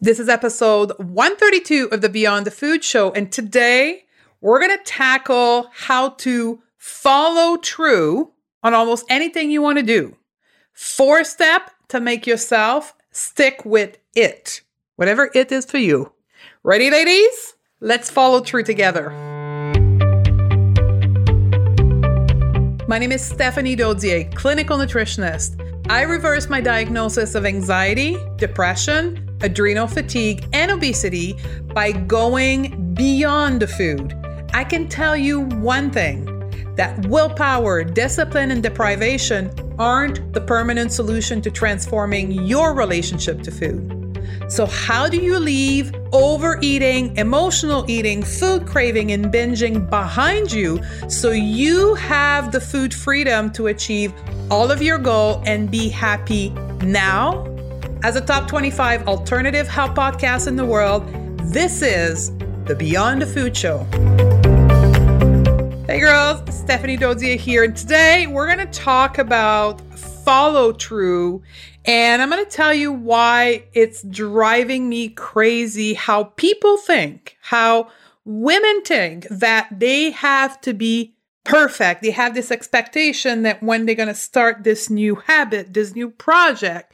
This is episode 132 of the Beyond the Food Show, and today we're going to tackle how to follow true on almost anything you want to do. 4-step to make yourself stick with it, whatever it is for you. Ready, ladies? Let's follow through together. My name is Stephanie Dodier, clinical nutritionist. I reversed my diagnosis of anxiety, depression, adrenal fatigue, and obesity by going beyond the food. I can tell you one thing, that willpower, discipline, and deprivation aren't the permanent solution to transforming your relationship to food. So how do you leave overeating, emotional eating, food craving, and binging behind you so you have the food freedom to achieve all of your goals and be happy now? As a top 25 alternative health podcast in the world, this is the Beyond the Food Show. Hey girls, Stephanie Dodier here. And today we're going to talk about follow through. And I'm going to tell you why it's driving me crazy how people think, how women think that they have to be perfect. They have this expectation that when they're going to start this new habit, this new project,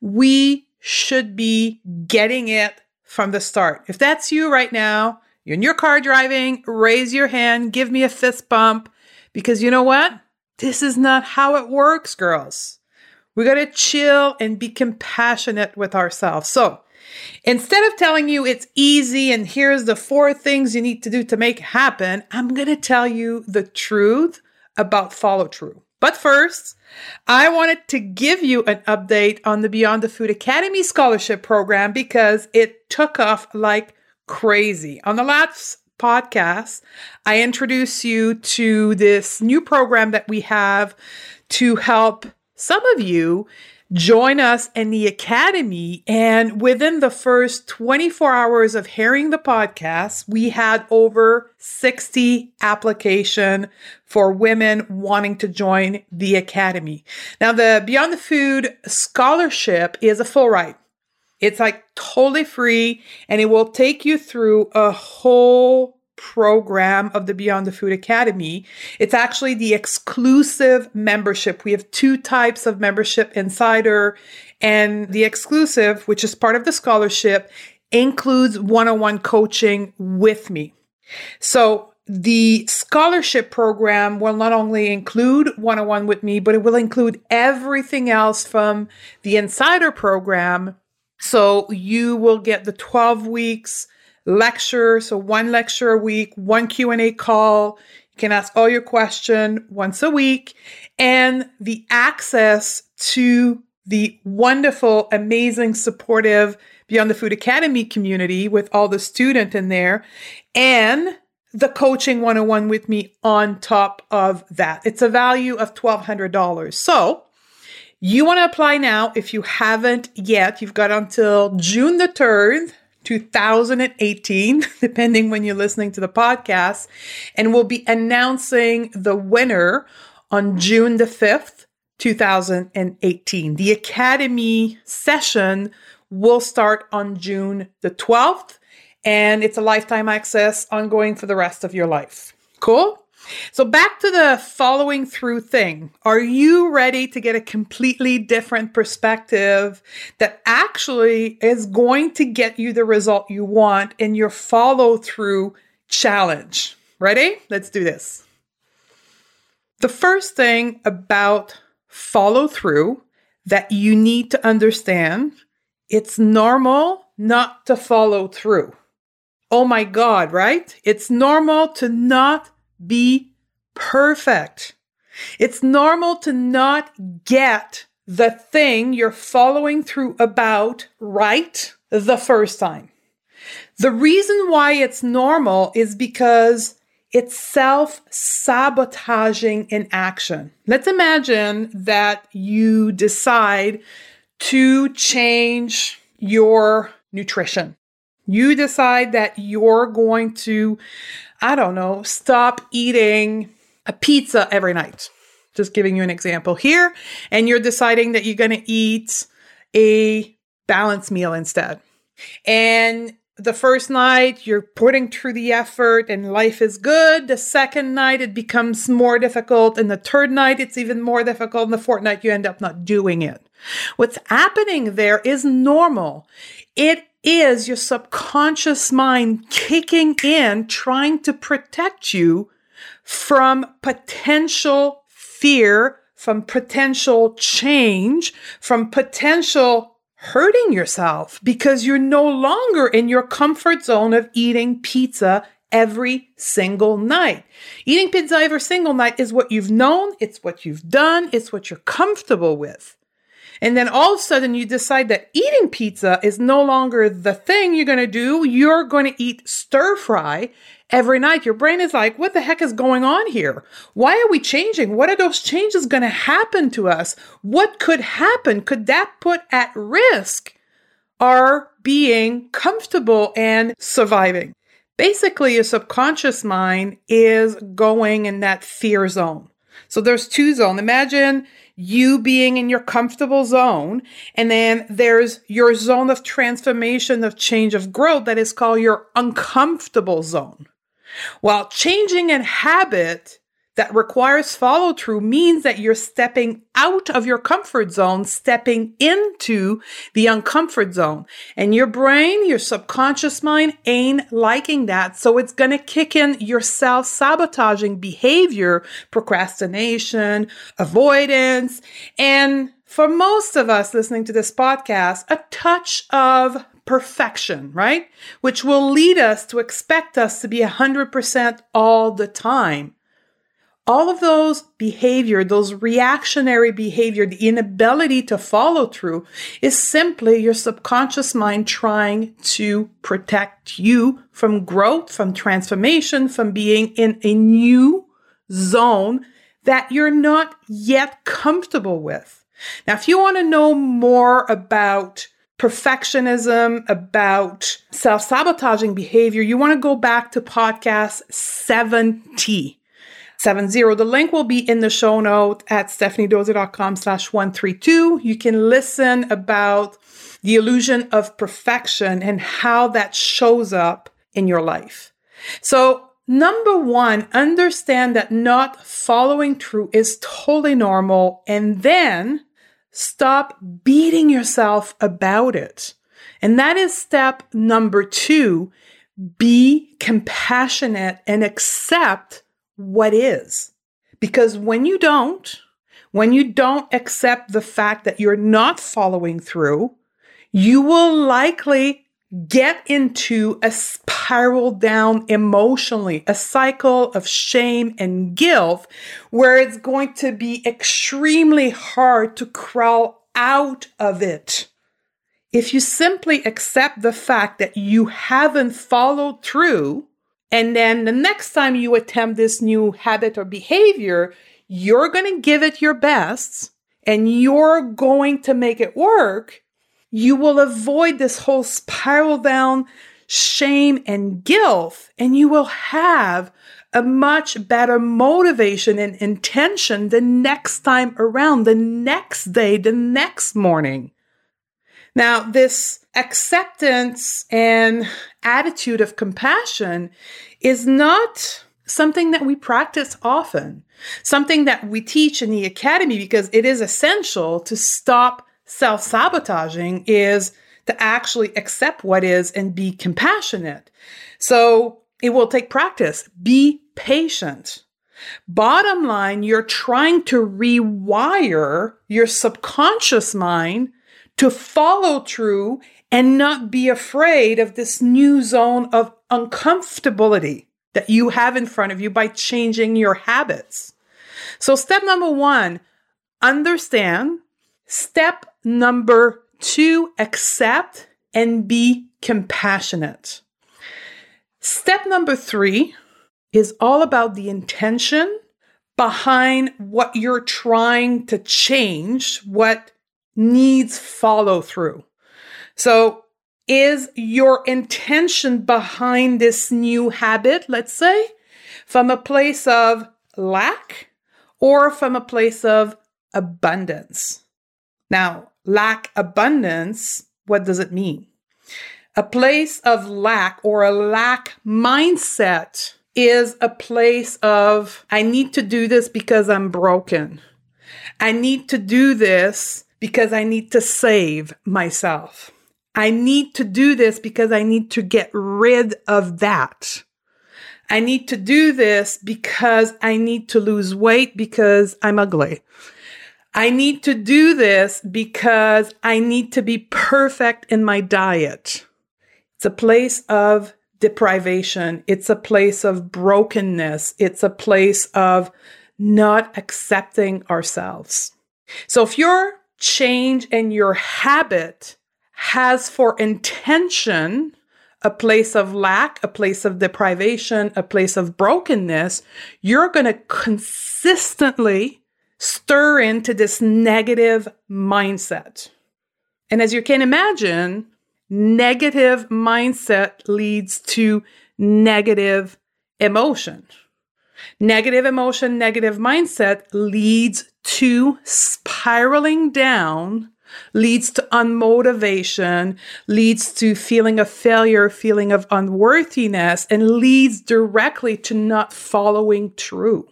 we should be getting it from the start. If that's you right now, you're in your car driving, raise your hand, give me a fist bump, because you know what? This is not how it works, girls. We got to chill and be compassionate with ourselves. So instead of telling you it's easy and here's the 4 things you need to do to make it happen, I'm going to tell you the truth about follow through. But first, I wanted to give you an update on the Beyond the Food Academy scholarship program because it took off like crazy. On the last podcast, I introduced you to this new program that we have to help some of you join us in the academy. And within the first 24 hours of hearing the podcast, we had over 60 applications for women wanting to join the academy. Now, the Beyond the Food Scholarship is a full ride. It's like totally free, and it will take you through a whole program of the Beyond the Food Academy. It's actually the exclusive membership. We have 2 types of membership, insider and the exclusive, which is part of the scholarship, includes one-on-one coaching with me. So the scholarship program will not only include one-on-one with me, but it will include everything else from the insider program. So you will get the 12 weeks lecture, so 1 lecture a week, 1 Q&A call. You can ask all your questions once a week, and the access to the wonderful, amazing, supportive Beyond the Food Academy community with all the students in there, and the coaching one-on-one with me on top of that. It's a value of $1,200. So you want to apply now if you haven't yet. You've got until June the 3rd, 2018, depending when you're listening to the podcast, and we'll be announcing the winner on June the 5th, 2018. The Academy session will start on June the 12th, and it's a lifetime access ongoing for the rest of your life. Cool? So back to the following through thing. Are you ready to get a completely different perspective that actually is going to get you the result you want in your follow through challenge? Ready? Let's do this. The first thing about follow through that you need to understand, it's normal not to follow through. Oh my God, right? It's normal to not be perfect. It's normal to not get the thing you're following through about right the first time. The reason why it's normal is because it's self-sabotaging in action. Let's imagine that you decide to change your nutrition. You decide that you're going to, I don't know, stop eating a pizza every night. Just giving you an example here. And you're deciding that you're going to eat a balanced meal instead. And the first night, you're putting through the effort and life is good. The second night, it becomes more difficult. And the third night, it's even more difficult. And the fourth night, you end up not doing it. What's happening there is normal. It is your subconscious mind kicking in, trying to protect you from potential fear, from potential change, from potential hurting yourself, because you're no longer in your comfort zone of eating pizza every single night. Eating pizza every single night is what you've known, it's what you've done, it's what you're comfortable with. And then all of a sudden you decide that eating pizza is no longer the thing you're going to do. You're going to eat stir fry every night. Your brain is like, what the heck is going on here? Why are we changing? What are those changes going to happen to us? What could happen? Could that put at risk our being comfortable and surviving? Basically, your subconscious mind is going in that fear zone. So there's two zones. Imagine you being in your comfortable zone, and then there's your zone of transformation, of change, of growth that is called your uncomfortable zone. While changing a habit that requires follow-through means that you're stepping out of your comfort zone, stepping into the uncomfort zone. And your brain, your subconscious mind ain't liking that. So it's going to kick in your self-sabotaging behavior, procrastination, avoidance, and for most of us listening to this podcast, a touch of perfection, right? Which will lead us to expect us to be 100% all the time. All of those behavior, those reactionary behavior, the inability to follow through is simply your subconscious mind trying to protect you from growth, from transformation, from being in a new zone that you're not yet comfortable with. Now, if you want to know more about perfectionism, about self-sabotaging behavior, you want to go back to podcast 70. The link will be in the show note at stephaniedodier.com/132. You can listen about the illusion of perfection and how that shows up in your life. So number one, understand that not following through is totally normal, and then stop beating yourself about it. And that is step number two. Be compassionate and accept what is. Because when you don't accept the fact that you're not following through, you will likely get into a spiral down emotionally, a cycle of shame and guilt, where it's going to be extremely hard to crawl out of it. If you simply accept the fact that you haven't followed through, and then the next time you attempt this new habit or behavior, you're going to give it your best and you're going to make it work. You will avoid this whole spiral down shame and guilt, and you will have a much better motivation and intention the next time around, the next day, the next morning. Now, this acceptance and attitude of compassion is not something that we practice often, something that we teach in the academy, because it is essential to stop self-sabotaging is to actually accept what is and be compassionate. So it will take practice. Be patient. Bottom line, you're trying to rewire your subconscious mind to follow through and not be afraid of this new zone of uncomfortability that you have in front of you by changing your habits. So step number one, understand. Step number two, accept and be compassionate. Step number three is all about the intention behind what you're trying to change, what needs follow through. So is your intention behind this new habit, let's say, from a place of lack or from a place of abundance? Now, lack abundance, what does it mean? A place of lack or a lack mindset is a place of, I need to do this because I'm broken. I need to do this because I need to save myself. I need to do this because I need to get rid of that. I need to do this because I need to lose weight because I'm ugly. I need to do this because I need to be perfect in my diet. It's a place of deprivation. It's a place of brokenness. It's a place of not accepting ourselves. So if your change in your habit has for intention a place of lack, a place of deprivation, a place of brokenness, you're going to consistently stir into this negative mindset. And as you can imagine, negative mindset leads to negative emotion. Negative emotion, negative mindset leads to spiraling down, leads to unmotivation, leads to feeling of failure, feeling of unworthiness, and leads directly to not following through.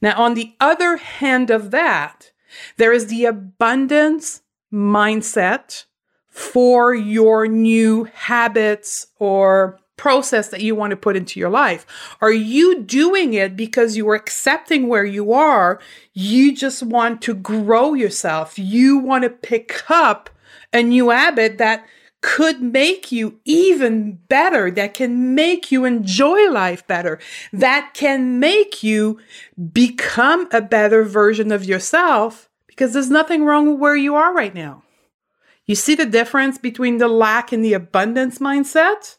Now, on the other hand of that, there is the abundance mindset for your new habits or process that you want to put into your life. Are you doing it because you are accepting where you are? You just want to grow yourself. You want to pick up a new habit that could make you even better, that can make you enjoy life better, that can make you become a better version of yourself, because there's nothing wrong with where you are right now. You see the difference between the lack and the abundance mindset?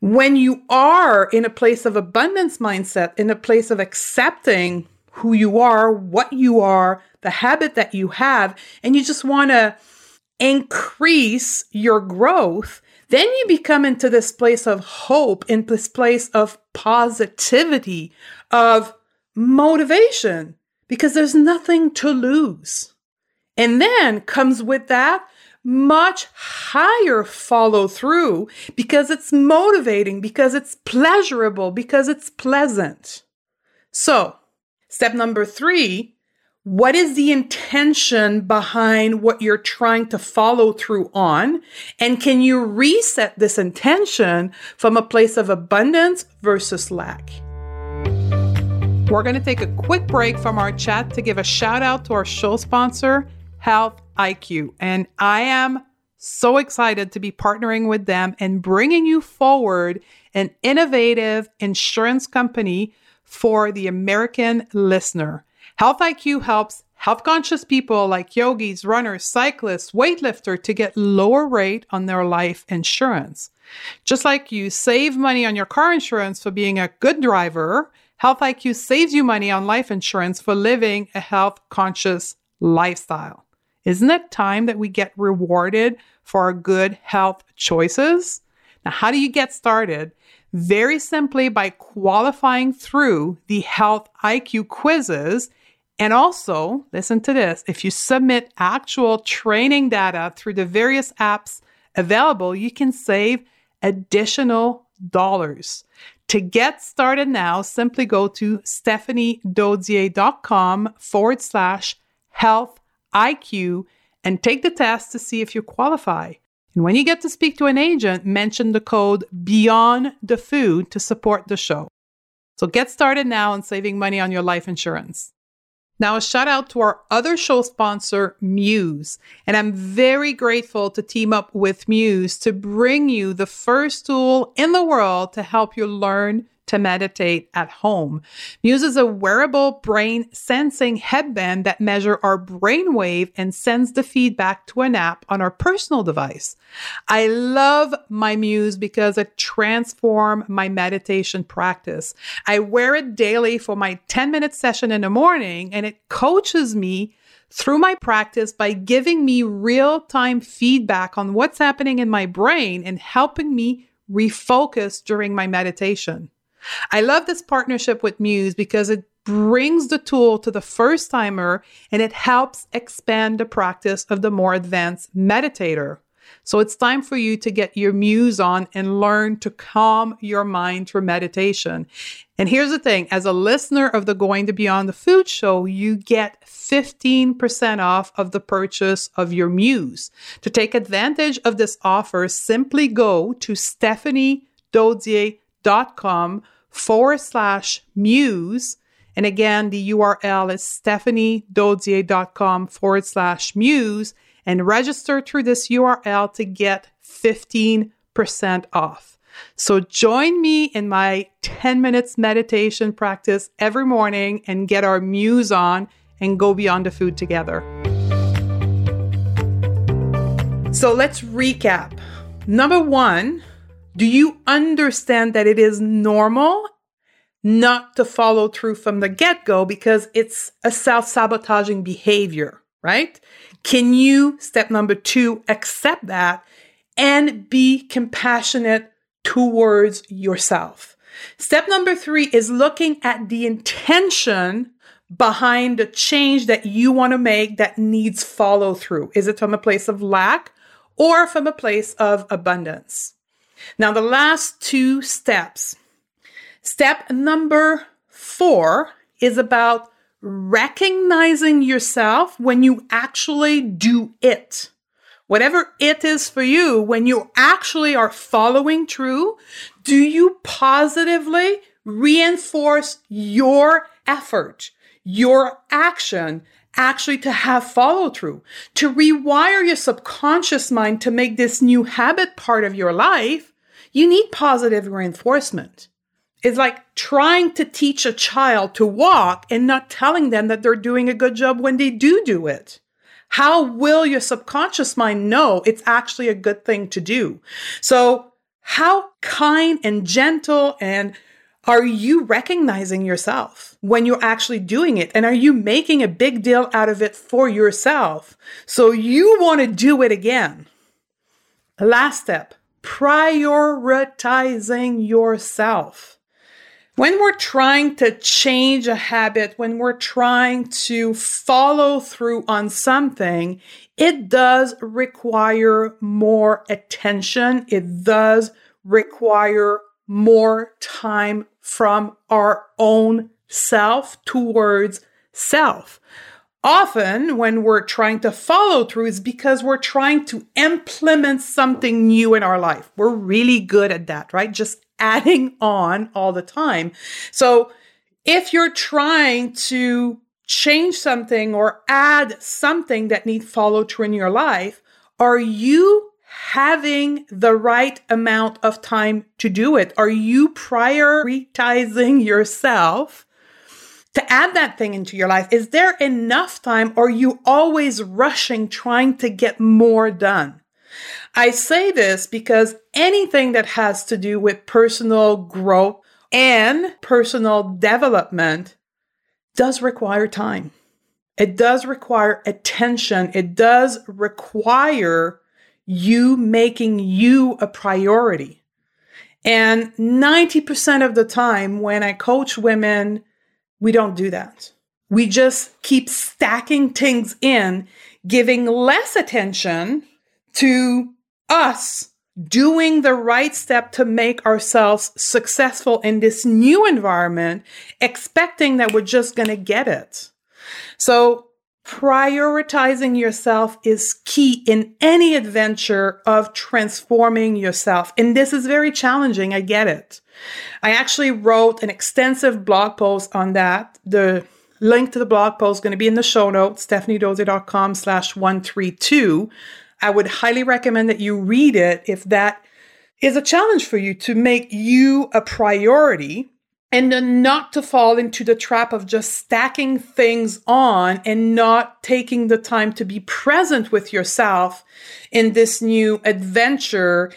When you are in a place of abundance mindset, in a place of accepting who you are, what you are, the habit that you have, and you just want to increase your growth, then you become into this place of hope, in this place of positivity, of motivation, because there's nothing to lose. And then comes with that much higher follow through, because it's motivating, because it's pleasurable, because it's pleasant. So, step number 3, what is the intention behind what you're trying to follow through on? And can you reset this intention from a place of abundance versus lack? We're going to take a quick break from our chat to give a shout out to our show sponsor, Health IQ. And I am so excited to be partnering with them and bringing you forward an innovative insurance company for the American listener. Health IQ helps health-conscious people like yogis, runners, cyclists, weightlifters to get lower rate on their life insurance. Just like you save money on your car insurance for being a good driver, Health IQ saves you money on life insurance for living a health-conscious lifestyle. Isn't it time that we get rewarded for our good health choices? Now, how do you get started? Very simply by qualifying through the Health IQ quizzes. And also, listen to this, if you submit actual training data through the various apps available, you can save additional dollars. To get started now, simply go to stephaniedodier.com/health IQ and take the test to see if you qualify. And when you get to speak to an agent, mention the code Beyond the Food to support the show. So get started now on saving money on your life insurance. Now, a shout out to our other show sponsor, Muse. And I'm very grateful to team up with Muse to bring you the first tool in the world to help you learn to meditate at home. Muse is a wearable brain sensing headband that measures our brainwave and sends the feedback to an app on our personal device. I love my Muse because it transformed my meditation practice. I wear it daily for my 10-minute session in the morning, and it coaches me through my practice by giving me real-time feedback on what's happening in my brain and helping me refocus during my meditation. I love this partnership with Muse because it brings the tool to the first timer and it helps expand the practice of the more advanced meditator. So it's time for you to get your muse on and learn to calm your mind through meditation. And here's the thing, as a listener of the Going to Beyond the Food show, you get 15% off of the purchase of your muse. To take advantage of this offer, simply go to stephaniedodier.com/muse. And again, the URL is stephaniedodier.com/muse and register through this URL to get 15% off. So join me in my 10 minutes meditation practice every morning and get our muse on and go beyond the food together. So let's recap. Number one, do you understand that it is normal not to follow through from the get-go because it's a self-sabotaging behavior, right? Can you, step number two, accept that and be compassionate towards yourself? Step number three is looking at the intention behind the change that you want to make that needs follow through. Is it from a place of lack or from a place of abundance? Now, the last two steps. Step number four is about recognizing yourself when you actually do it. Whatever it is for you, when you actually are following through, do you positively reinforce your effort, your action, actually to have follow through, to rewire your subconscious mind to make this new habit part of your life? You need positive reinforcement. It's like trying to teach a child to walk and not telling them that they're doing a good job when they do it. How will your subconscious mind know it's actually a good thing to do? So how kind and gentle and are you recognizing yourself when you're actually doing it? And are you making a big deal out of it for yourself? So you want to do it again. Last step, prioritizing yourself. When we're trying to change a habit, when we're trying to follow through on something, it does require more attention. It does require more time from our own self towards self. Often when we're trying to follow through, it's because we're trying to implement something new in our life. We're really good at that, right? Just adding on all the time. So if you're trying to change something or add something that needs follow through in your life, are you having the right amount of time to do it? Are you prioritizing yourself to add that thing into your life? Is there enough time? Or are you always rushing, trying to get more done? I say this because anything that has to do with personal growth and personal development does require time. It does require attention. It does require you making you a priority. And 90% of the time when I coach women, we don't do that. We just keep stacking things in, giving less attention to us doing the right step to make ourselves successful in this new environment, expecting that we're just going to get it. So prioritizing yourself is key in any adventure of transforming yourself. And this is very challenging. I get it. I actually wrote an extensive blog post on that. The link to the blog post is going to be in the show notes, stephaniedodier.com/132. I would highly recommend that you read it if that is a challenge for you to make you a priority and then not to fall into the trap of just stacking things on and not taking the time to be present with yourself in this new adventure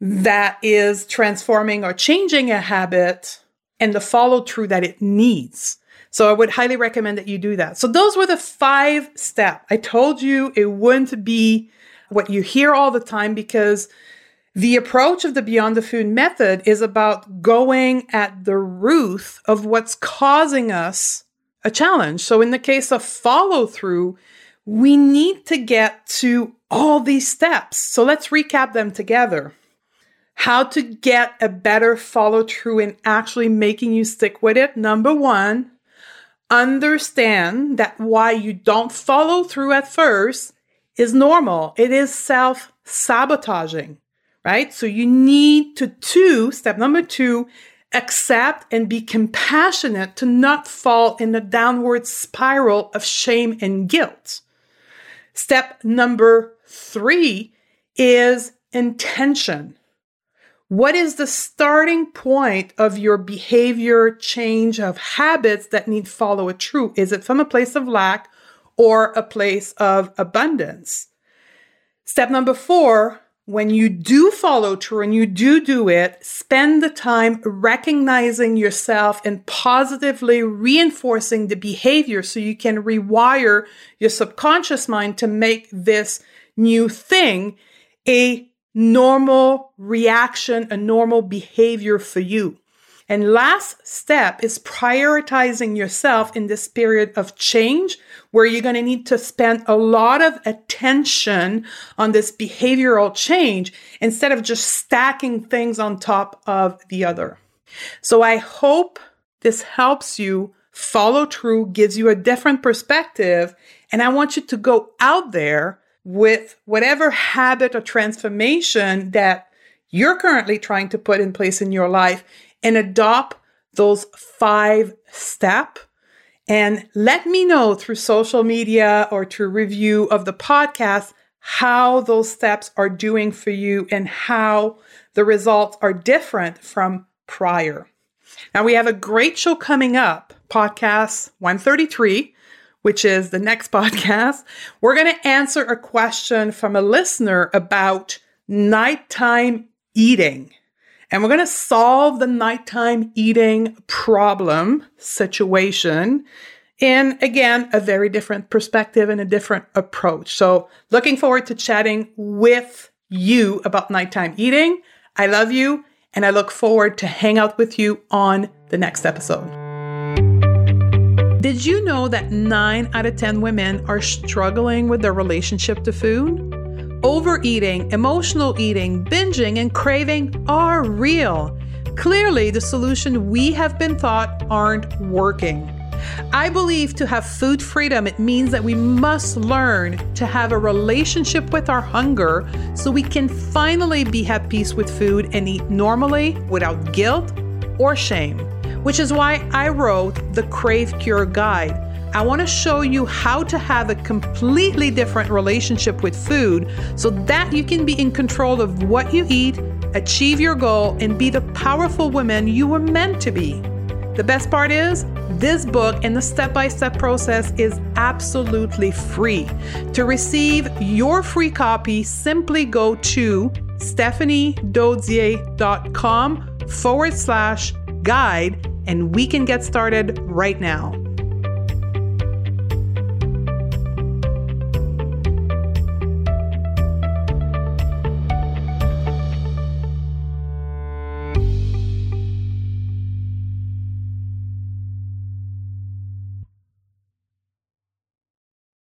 that is transforming or changing a habit and the follow through that it needs. So I would highly recommend that you do that. So those were the 5 steps. I told you it wouldn't be what you hear all the time, because the approach of the Beyond the Food method is about going at the root of what's causing us a challenge. So in the case of follow through, we need to get to all these steps. So let's recap them together. How to get a better follow through in actually making you stick with it. Number one, understand that why you don't follow through at first is normal. It is self-sabotaging, right? So you need to, step number two, accept and be compassionate to not fall in the downward spiral of shame and guilt. Step number three is intention. What is the starting point of your behavior change of habits that need follow through? Is it from a place of lack or a place of abundance? Step number four, when you do follow through and you do it, spend the time recognizing yourself and positively reinforcing the behavior so you can rewire your subconscious mind to make this new thing a normal reaction, a normal behavior for you. And last step is prioritizing yourself in this period of change where you're going to need to spend a lot of attention on this behavioral change instead of just stacking things on top of the other. So I hope this helps you follow through, gives you a different perspective, and I want you to go out there with whatever habit or transformation that you're currently trying to put in place in your life and adopt those 5 steps. And let me know through social media or through review of the podcast how those steps are doing for you and how the results are different from prior. Now, we have a great show coming up, podcast 133. Which is the next podcast. We're going to answer a question from a listener about nighttime eating. And we're going to solve the nighttime eating problem situation in, again, a very different perspective and a different approach. So looking forward to chatting with you about nighttime eating. I love you, and I look forward to hang out with you on the next episode. Did you know that 9 out of 10 women are struggling with their relationship to food? Overeating, emotional eating, binging, and craving are real. Clearly, the solution we have been taught aren't working. I believe to have food freedom, it means that we must learn to have a relationship with our hunger so we can finally be at peace with food and eat normally without guilt or shame. Which is why I wrote the Crave Cure Guide. I want to show you how to have a completely different relationship with food so that you can be in control of what you eat, achieve your goal, and be the powerful woman you were meant to be. The best part is, this book and the step-by-step process is absolutely free. To receive your free copy, simply go to stephaniedodier.com/guide, and we can get started right now.